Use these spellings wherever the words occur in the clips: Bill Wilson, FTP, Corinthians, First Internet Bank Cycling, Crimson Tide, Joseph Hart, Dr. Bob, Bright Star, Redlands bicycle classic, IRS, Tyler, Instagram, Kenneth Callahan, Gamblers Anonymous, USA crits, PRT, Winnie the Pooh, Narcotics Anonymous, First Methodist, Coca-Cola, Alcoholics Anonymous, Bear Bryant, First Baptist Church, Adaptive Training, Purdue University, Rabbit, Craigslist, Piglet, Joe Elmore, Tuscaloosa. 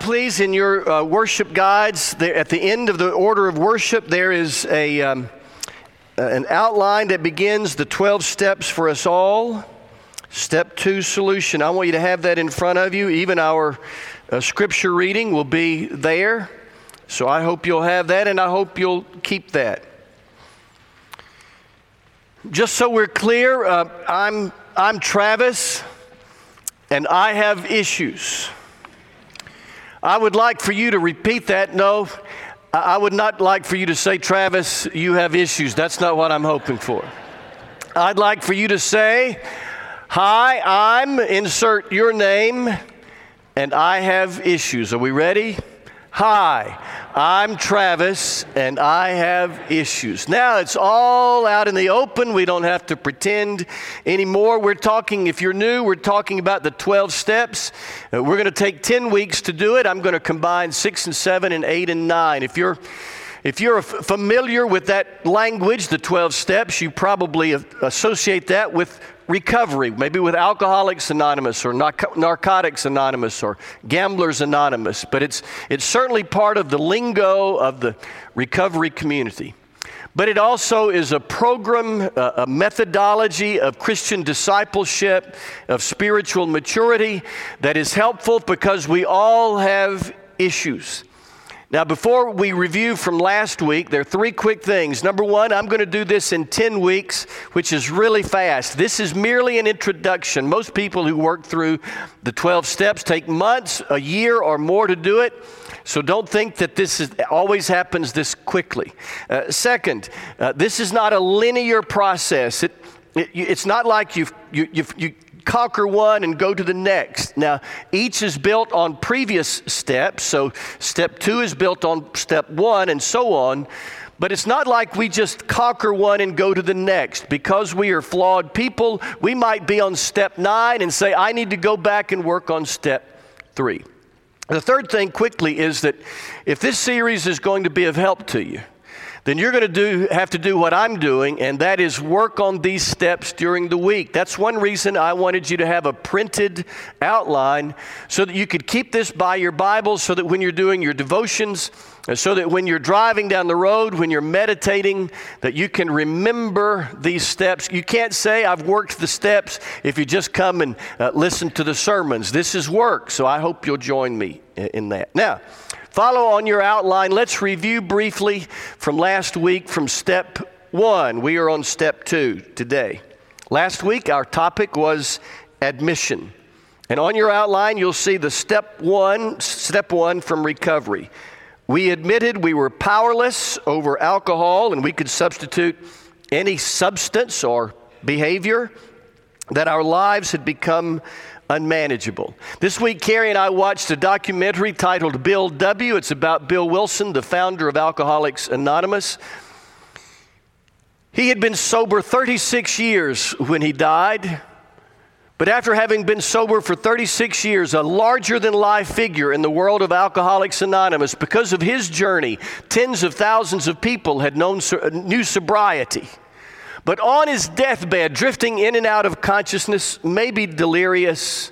Please, in your worship guides, there, at the end of the order of worship, there is an outline that begins the 12 steps for us all. Step 2, solution. I want you to have that in front of you. Even our scripture reading will be there. So I hope you'll have that, and I hope you'll keep that. Just so we're clear, I'm Travis, and I have issues. I would like for you to repeat that. No, I would not like for you to say, Travis, you have issues. That's not what I'm hoping for. I'd like for you to say, hi, I'm, insert your name, and I have issues. Are we ready? Hi, I'm Travis, and I have issues. Now it's all out in the open. We don't have to pretend anymore. We're talking, if you're new, we're talking about the 12 steps. We're going to take 10 weeks to do it. I'm going to combine 6 and 7 and 8 and 9. If you're familiar with that language, the 12 steps, you probably associate that with recovery, maybe with Alcoholics Anonymous or Narcotics Anonymous or Gamblers Anonymous, but it's certainly part of the lingo of the recovery community. But it also is a program, a methodology of Christian discipleship, of spiritual maturity that is helpful because we all have issues. Now, before we review from last week, there are 3 quick things. Number 1, I'm going to do this in 10 weeks, which is really fast. This is merely an introduction. Most people who work through the 12 steps take months, a year, or more to do it. So don't think that this always happens this quickly. Second, this is not a linear process. It's not like you conquer one and go to the next. Now, each is built on previous steps, so step 2 is built on step 1 and so on, but it's not like we just conquer one and go to the next. Because we are flawed people, we might be on step 9 and say, I need to go back and work on step 3. The third thing quickly is that if this series is going to be of help to you, then you're going to have to do what I'm doing, and that is work on these steps during the week. That's one reason I wanted you to have a printed outline so that you could keep this by your Bible, so that when you're doing your devotions, so that when you're driving down the road, when you're meditating, that you can remember these steps. You can't say, I've worked the steps, if you just come and listen to the sermons. This is work, so I hope you'll join me in that. Now, follow on your outline. Let's review briefly from last week from step 1. We are on step 2 today. Last week, our topic was admission. And on your outline, you'll see the step one from recovery. We admitted we were powerless over alcohol, and we could substitute any substance or behavior, that our lives had become unmanageable. This week, Carrie and I watched a documentary titled Bill W. It's about Bill Wilson, the founder of Alcoholics Anonymous. He had been sober 36 years when he died, but after having been sober for 36 years, a larger-than-life figure in the world of Alcoholics Anonymous, because of his journey, tens of thousands of people had knew sobriety. But on his deathbed, drifting in and out of consciousness, maybe delirious,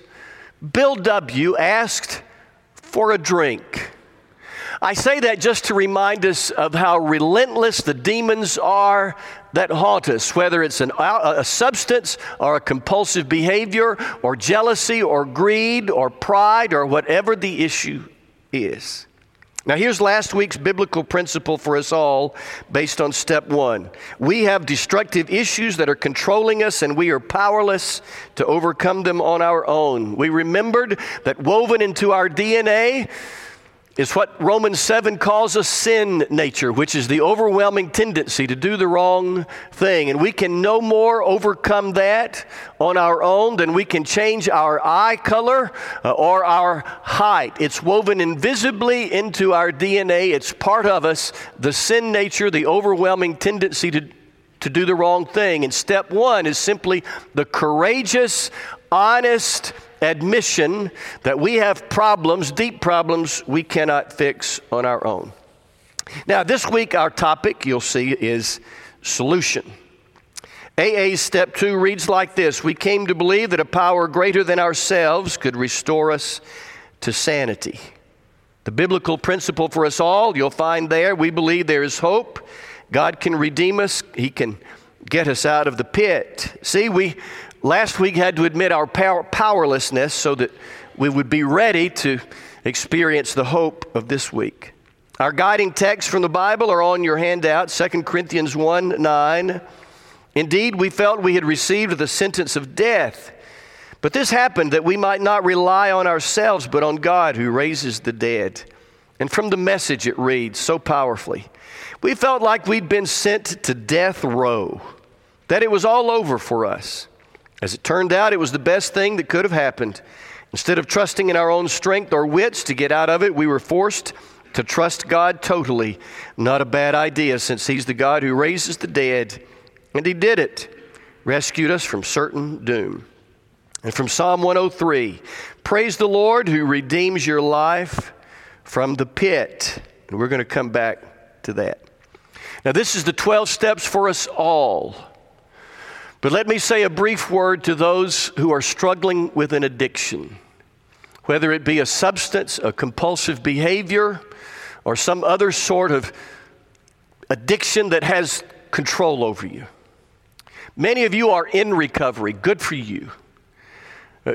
Bill W. asked for a drink. I say that just to remind us of how relentless the demons are that haunt us, whether it's a substance or a compulsive behavior or jealousy or greed or pride or whatever the issue is. Now, here's last week's biblical principle for us all based on step 1. We have destructive issues that are controlling us, and we are powerless to overcome them on our own. We remembered that woven into our DNA is what Romans 7 calls a sin nature, which is the overwhelming tendency to do the wrong thing. And we can no more overcome that on our own than we can change our eye color or our height. It's woven invisibly into our DNA. It's part of us, the sin nature, the overwhelming tendency to do the wrong thing. And step 1 is simply the courageous, honest admission that we have problems, deep problems we cannot fix on our own. Now, this week, our topic, you'll see, is solution. AA's step 2 reads like this. We came to believe that a power greater than ourselves could restore us to sanity. The biblical principle for us all, you'll find there, we believe there is hope. God can redeem us. He can get us out of the pit. See, we last week had to admit our powerlessness so that we would be ready to experience the hope of this week. Our guiding texts from the Bible are on your handout, 2 Corinthians 1:9. Indeed, we felt we had received the sentence of death, but this happened that we might not rely on ourselves, but on God who raises the dead. And from the Message it reads so powerfully, we felt like we'd been sent to death row, that it was all over for us. As it turned out, it was the best thing that could have happened. Instead of trusting in our own strength or wits to get out of it, we were forced to trust God totally. Not a bad idea, since He's the God who raises the dead. And He did it, rescued us from certain doom. And from Psalm 103, praise the Lord who redeems your life from the pit. And we're going to come back to that. Now, this is the 12 steps for us all. But let me say a brief word to those who are struggling with an addiction, whether it be a substance, a compulsive behavior, or some other sort of addiction that has control over you. Many of you are in recovery. Good for you.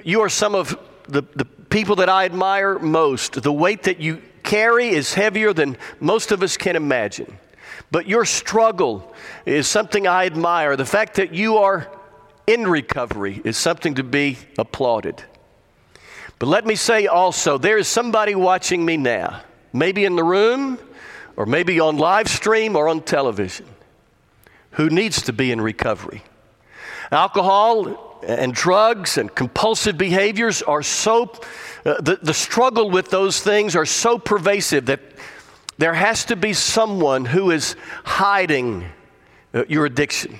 You are some of the people that I admire most. The weight that you carry is heavier than most of us can imagine. But your struggle is something I admire. The fact that you are in recovery is something to be applauded. But let me say also, there is somebody watching me now, maybe in the room, or maybe on live stream or on television, who needs to be in recovery. Alcohol and drugs and compulsive behaviors are so, the struggle with those things are so pervasive that there has to be someone who is hiding your addiction.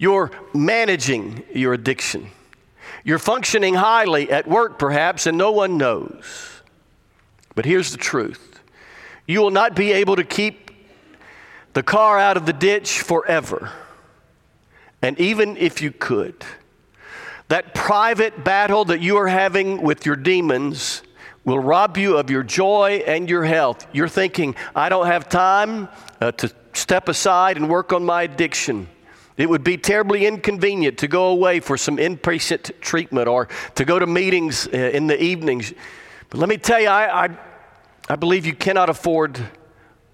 You're managing your addiction. You're functioning highly at work perhaps and no one knows. But here's the truth. You will not be able to keep the car out of the ditch forever. And even if you could, that private battle that you are having with your demons will rob you of your joy and your health. You're thinking, I don't have time to step aside and work on my addiction. It would be terribly inconvenient to go away for some inpatient treatment or to go to meetings in the evenings. But let me tell you, I believe you cannot afford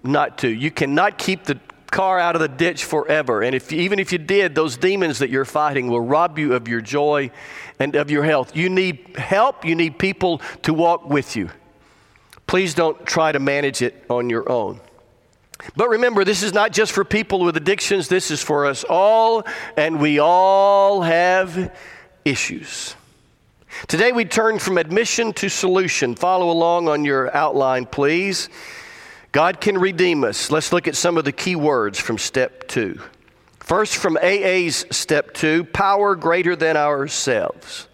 not to. You cannot keep the car out of the ditch forever. And even if you did, those demons that you're fighting will rob you of your joy and of your health. You need help. You need people to walk with you. Please don't try to manage it on your own. But remember, this is not just for people with addictions. This is for us all, and we all have issues. Today we turn from admission to solution. Follow along on your outline, please. God can redeem us. Let's look at some of the key words from step two. First, from AA's step two, power greater than ourselves.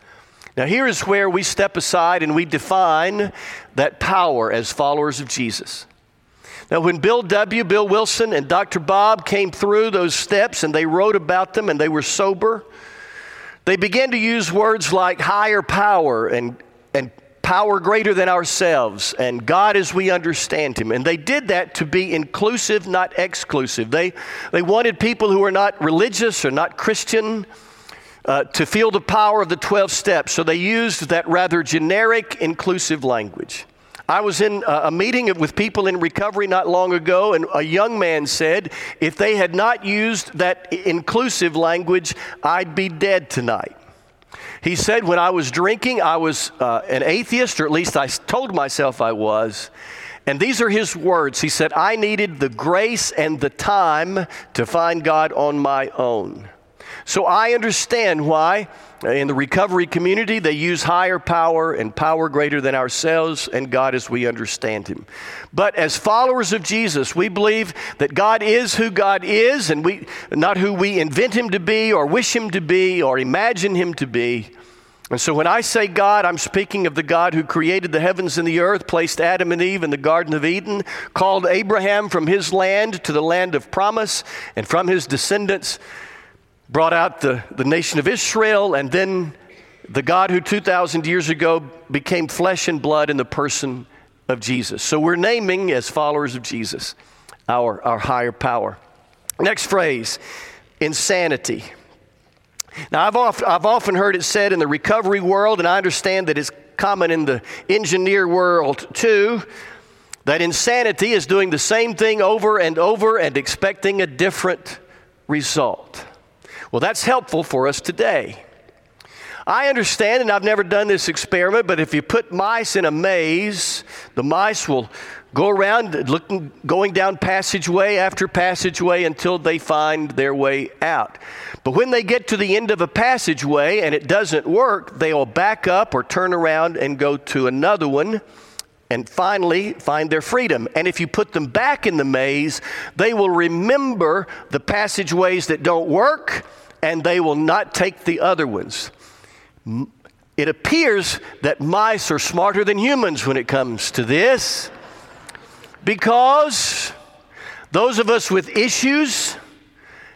Now, here is where we step aside and we define that power as followers of Jesus. Now, when Bill Wilson, and Dr. Bob came through those steps and they wrote about them and they were sober, they began to use words like higher power and power greater than ourselves, and God as we understand Him. And they did that to be inclusive, not exclusive. They wanted people who are not religious or not Christian to feel the power of the 12 steps. So they used that rather generic, inclusive language. I was in a meeting with people in recovery not long ago, and a young man said, if they had not used that inclusive language, I'd be dead tonight. He said, when I was drinking, I was an atheist, or at least I told myself I was. And these are his words. He said, I needed the grace and the time to find God on my own. So I understand why in the recovery community they use higher power and power greater than ourselves and God as we understand Him. But as followers of Jesus, we believe that God is who God is and we not who we invent Him to be or wish Him to be or imagine Him to be. And so when I say God, I'm speaking of the God who created the heavens and the earth, placed Adam and Eve in the Garden of Eden, called Abraham from his land to the land of promise and from his descendants brought out the nation of Israel, and then the God who 2,000 years ago became flesh and blood in the person of Jesus. So we're naming as followers of Jesus our higher power. Next phrase, insanity. Now, I've often heard it said in the recovery world, and I understand that it's common in the engineer world too, that insanity is doing the same thing over and over and expecting a different result. Well, that's helpful for us today. I understand, and I've never done this experiment, but if you put mice in a maze, the mice will go around looking, going down passageway after passageway until they find their way out. But when they get to the end of a passageway and it doesn't work, they'll back up or turn around and go to another one and finally find their freedom. And if you put them back in the maze, they will remember the passageways that don't work, and they will not take the other ones. It appears that mice are smarter than humans when it comes to this, because those of us with issues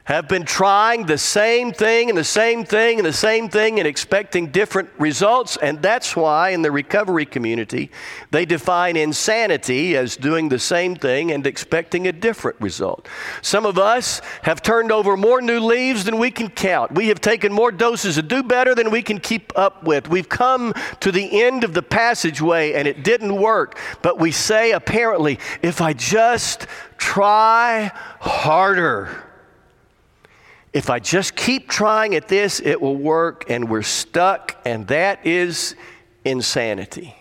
have been trying the same thing and the same thing and the same thing and expecting different results. And that's why in the recovery community, they define insanity as doing the same thing and expecting a different result. Some of us have turned over more new leaves than we can count. We have taken more doses of do better than we can keep up with. We've come to the end of the passageway and it didn't work. But we say apparently, if I just try harder, if I just keep trying at this, it will work, and we're stuck, and that is insanity.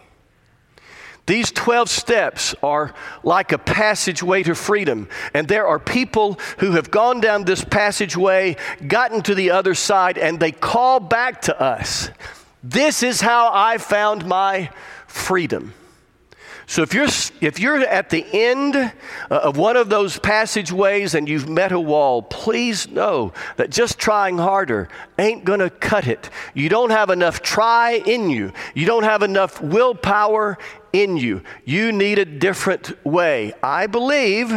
These 12 steps are like a passageway to freedom, and there are people who have gone down this passageway, gotten to the other side, and they call back to us. This is how I found my freedom. So if you're at the end of one of those passageways and you've met a wall, please know that just trying harder ain't going to cut it. You don't have enough try in you. You don't have enough willpower in you. You need a different way. I believe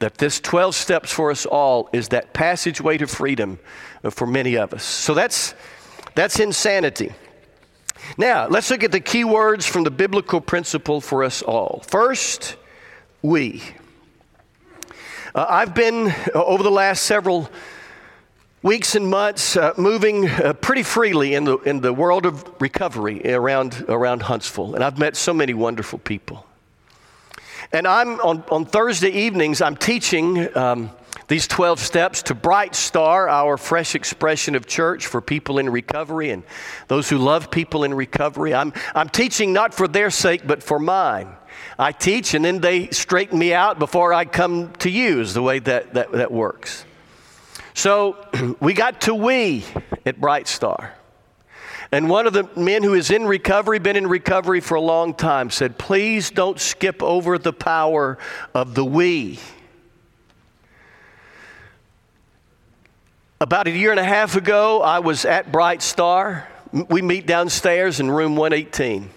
that this 12 steps for us all is that passageway to freedom for many of us. So that's insanity. Now, let's look at the key words from the biblical principle for us all. First, we. I've been, over the last several weeks and months, moving pretty freely in the world of recovery around Huntsville. And I've met so many wonderful people. And I'm on Thursday evenings, I'm teaching these 12 steps to Bright Star, our fresh expression of church for people in recovery and those who love people in recovery. I'm teaching not for their sake, but for mine. I teach and then they straighten me out before I come to you is the way that works. So we got to we at Bright Star. And one of the men who is in recovery, been in recovery for a long time, said, please don't skip over the power of the we. About a year and a half ago, I was at Bright Star. We meet downstairs in room 118.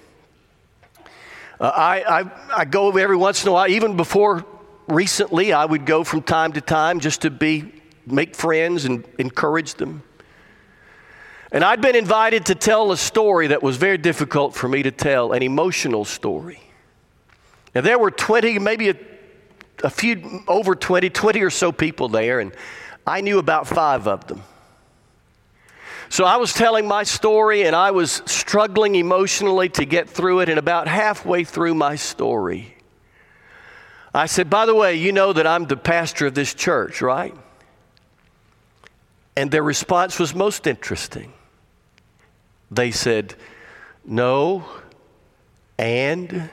I go every once in a while, even before recently, I would go from time to time just to make friends and encourage them. And I'd been invited to tell a story that was very difficult for me to tell, an emotional story. Now there were 20, maybe a few, over 20 or so people there, and I knew about 5 of them. So I was telling my story, and I was struggling emotionally to get through it, and about halfway through my story, I said, by the way, you know that I'm the pastor of this church, right? And their response was most interesting. They said, no, and?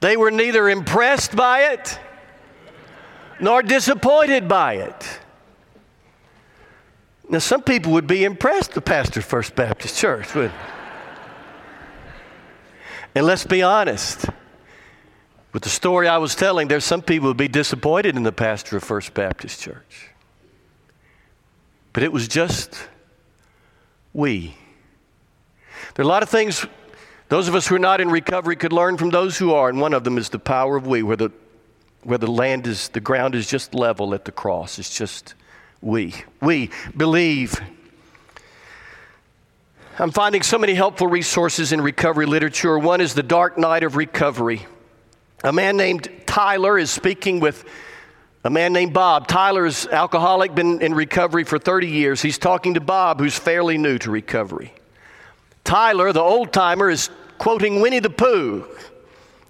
They were neither impressed by it nor disappointed by it. Now, some people would be impressed, the pastor of First Baptist Church would. And let's be honest, with the story I was telling, there's some people who would be disappointed in the pastor of First Baptist Church. But it was just we. There are a lot of things those of us who are not in recovery could learn from those who are, and one of them is the power of we, where the ground is just level at the cross. It's just we. We believe. I'm finding so many helpful resources in recovery literature. One is The Dark Night of Recovery. A man named Tyler is speaking with a man named Bob. Tyler is alcoholic, been in recovery for 30 years. He's talking to Bob, who's fairly new to recovery. Tyler, the old-timer, is quoting Winnie the Pooh.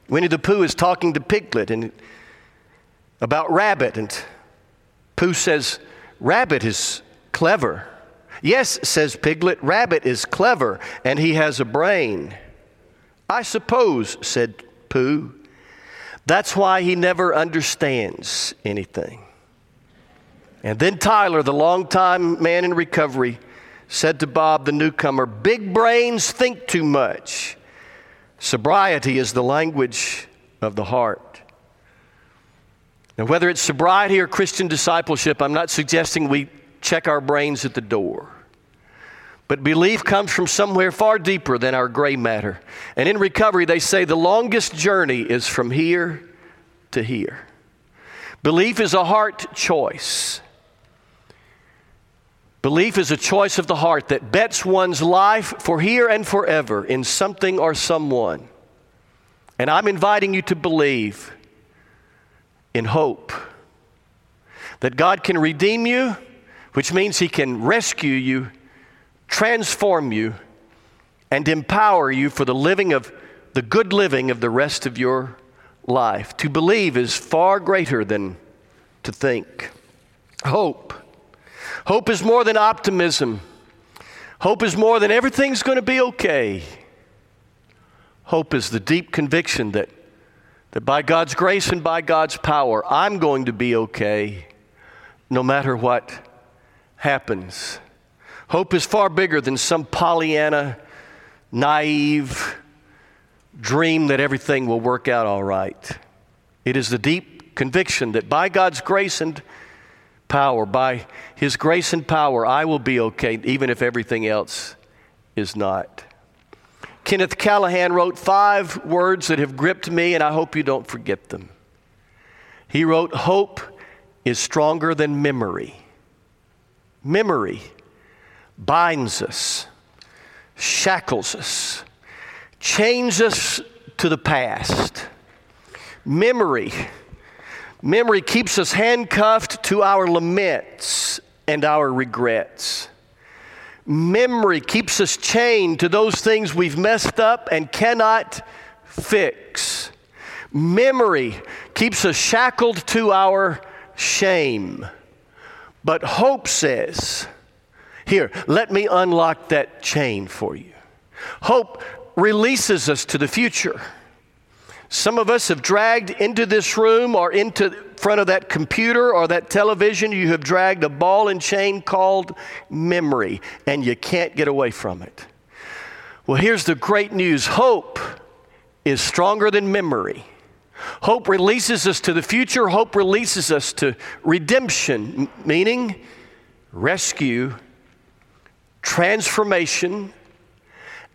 Winnie the Pooh is talking to Piglet and about Rabbit, and Pooh says, "Rabbit is clever." "Yes," says Piglet, "Rabbit is clever, and he has a brain." "I suppose," said Pooh, "that's why he never understands anything." And then Tyler, the longtime man in recovery, said to Bob, the newcomer, "Big brains think too much. Sobriety is the language of the heart." Now, whether it's sobriety or Christian discipleship, I'm not suggesting we check our brains at the door. But belief comes from somewhere far deeper than our gray matter. And in recovery, they say the longest journey is from here to here. Belief is a heart choice. Belief is a choice of the heart that bets one's life for here and forever in something or someone. And I'm inviting you to believe in hope that God can redeem you, which means He can rescue you, transform you, and empower you for the good living of the rest of your life. To believe is far greater than to think. Hope. Hope is more than optimism. Hope is more than everything's going to be okay. Hope is the deep conviction that by God's grace and by God's power, I'm going to be okay no matter what happens. Hope is far bigger than some Pollyanna, naive dream that everything will work out all right. It is the deep conviction that by God's grace and power, by His grace and power, I will be okay, even if everything else is not. Kenneth Callahan wrote 5 words that have gripped me, and I hope you don't forget them. He wrote, "Hope is stronger than memory. Memory binds us, shackles us, chains us to the past. Memory keeps us handcuffed to our laments and our regrets. Memory keeps us chained to those things we've messed up and cannot fix. Memory keeps us shackled to our shame. But hope says, here, let me unlock that chain for you." Hope releases us to the future. Some of us have dragged into this room or into front of that computer or that television, you have dragged a ball and chain called memory, and you can't get away from it. Well, here's the great news. Hope is stronger than memory. Hope releases us to the future. Hope releases us to redemption, meaning rescue, transformation,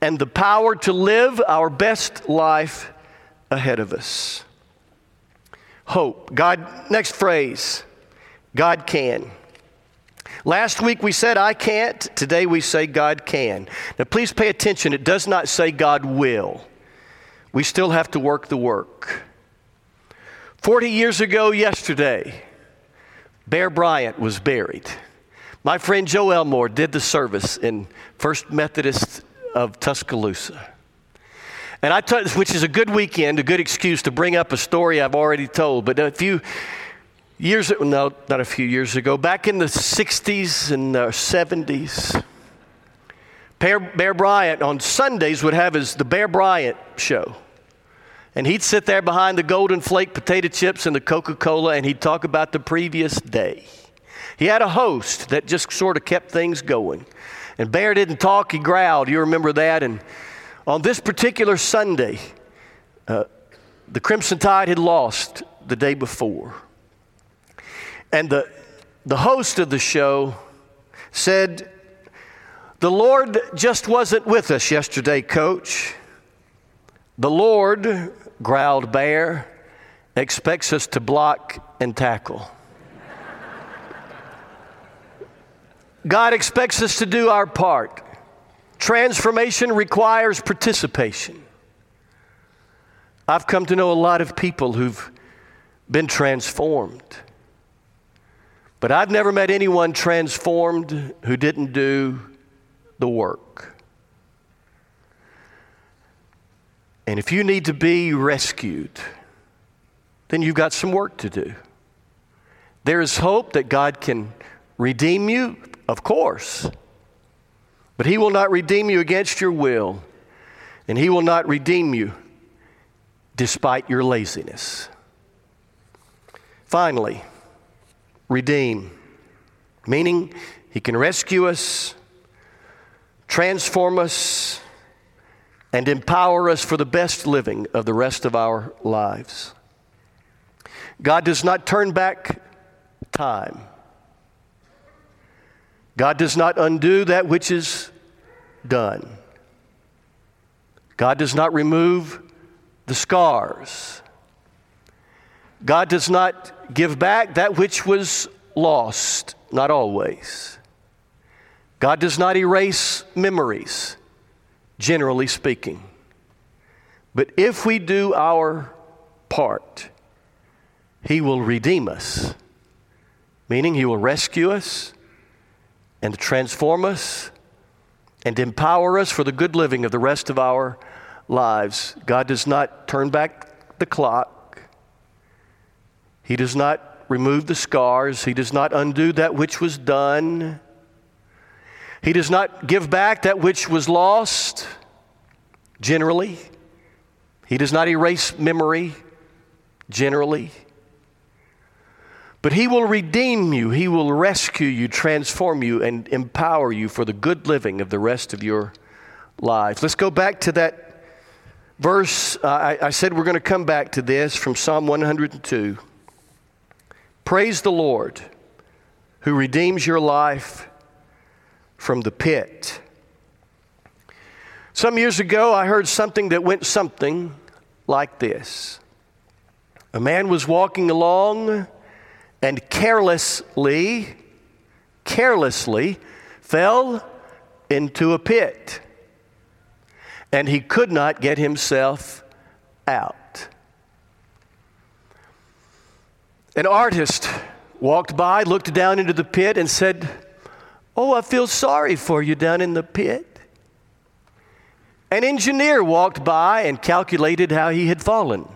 and the power to live our best life ahead of us. Hope. God, next phrase, God can. Last week we said, "I can't." Today we say, "God can." Now please pay attention. It does not say God will. We still have to work the work. 40 years ago yesterday, Bear Bryant was buried. My friend Joe Elmore did the service in First Methodist of Tuscaloosa. And which is a good weekend, a good excuse to bring up a story I've already told. But back in the 60s and 70s, Bear Bryant on Sundays would have the Bear Bryant show. And he'd sit there behind the Golden Flake potato chips and the Coca-Cola, and he'd talk about the previous day. He had a host that just sort of kept things going. And Bear didn't talk, he growled. You remember that? And on this particular Sunday, the Crimson Tide had lost the day before. And the host of the show said, "The Lord just wasn't with us yesterday, Coach." "The Lord," growled Bear, "expects us to block and tackle." God expects us to do our part. Transformation requires participation. I've come to know a lot of people who've been transformed. But I've never met anyone transformed who didn't do the work. And if you need to be rescued, then you've got some work to do. There is hope that God can redeem you, of course. But He will not redeem you against your will. And He will not redeem you despite your laziness. Finally, redeem, meaning He can rescue us, transform us, and empower us for the best living of the rest of our lives. God does not turn back time. God does not undo that which is done. God does not remove the scars. God does not give back that which was lost, not always. God does not erase memories, generally speaking. But if we do our part, He will redeem us, meaning He will rescue us and transform us and empower us for the good living of the rest of our lives. God does not turn back the clock. He does not remove the scars. He does not undo that which was done. He does not give back that which was lost, generally. He does not erase memory, generally. But He will redeem you. He will rescue you, transform you, and empower you for the good living of the rest of your life. Let's go back to that verse. I said we're going to come back to this from Psalm 102. Praise the Lord who redeems your life from the pit. Some years ago, I heard something that went something like this. A man was walking along and carelessly fell into a pit, and he could not get himself out. An artist walked by, looked down into the pit, and said, "Oh, I feel sorry for you down in the pit." An engineer walked by and calculated how he had fallen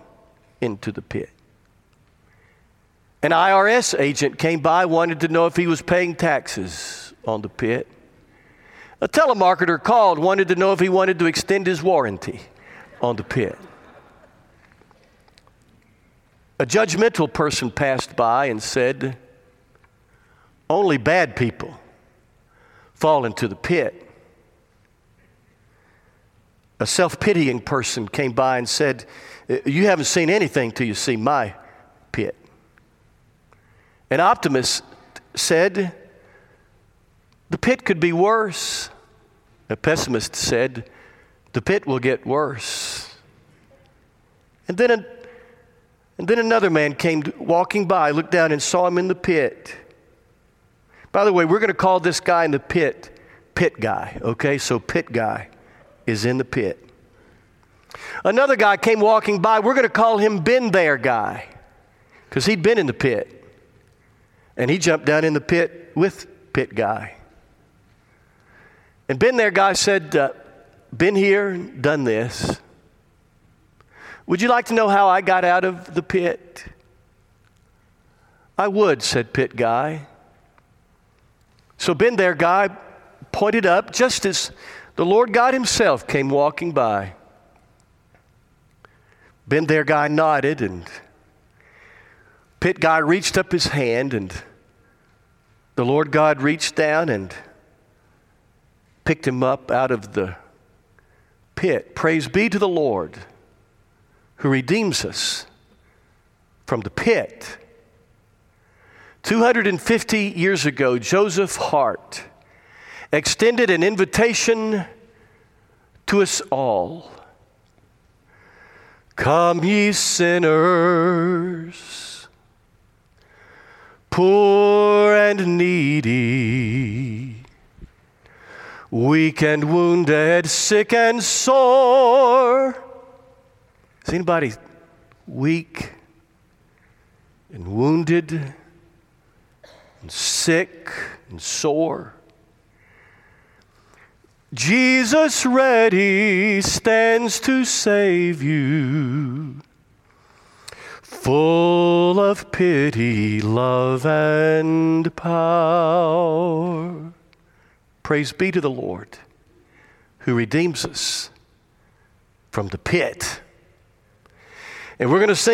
into the pit. An IRS agent came by, wanted to know if he was paying taxes on the pit. A telemarketer called, wanted to know if he wanted to extend his warranty on the pit. A judgmental person passed by and said, "Only bad people fall into the pit." A self-pitying person came by and said, "You haven't seen anything till you see my pit." An optimist said, "The pit could be worse." A pessimist said, "The pit will get worse." And then another man came walking by, looked down and saw him in the pit. By the way, we're going to call this guy in the pit, Pit Guy, okay? So Pit Guy is in the pit. Another guy came walking by. We're going to call him Been There Guy, because he'd been in the pit. And he jumped down in the pit with Pit Guy. And Been There Guy said, "Been here, done this. Would you like to know how I got out of the pit?" "I would," said Pit Guy. So Been There Guy pointed up just as the Lord God Himself came walking by. Been There Guy nodded, and Pit Guy reached up his hand, and the Lord God reached down and picked him up out of the pit. Praise be to the Lord who redeems us from the pit. 250 years ago, Joseph Hart extended an invitation to us all. Come ye sinners, poor and needy, Weak and wounded, sick and sore. Is anybody weak and wounded and sick and sore? Jesus ready stands to save you, full of pity, love, and power. Praise be to the Lord who redeems us from the pit. And we're going to sing.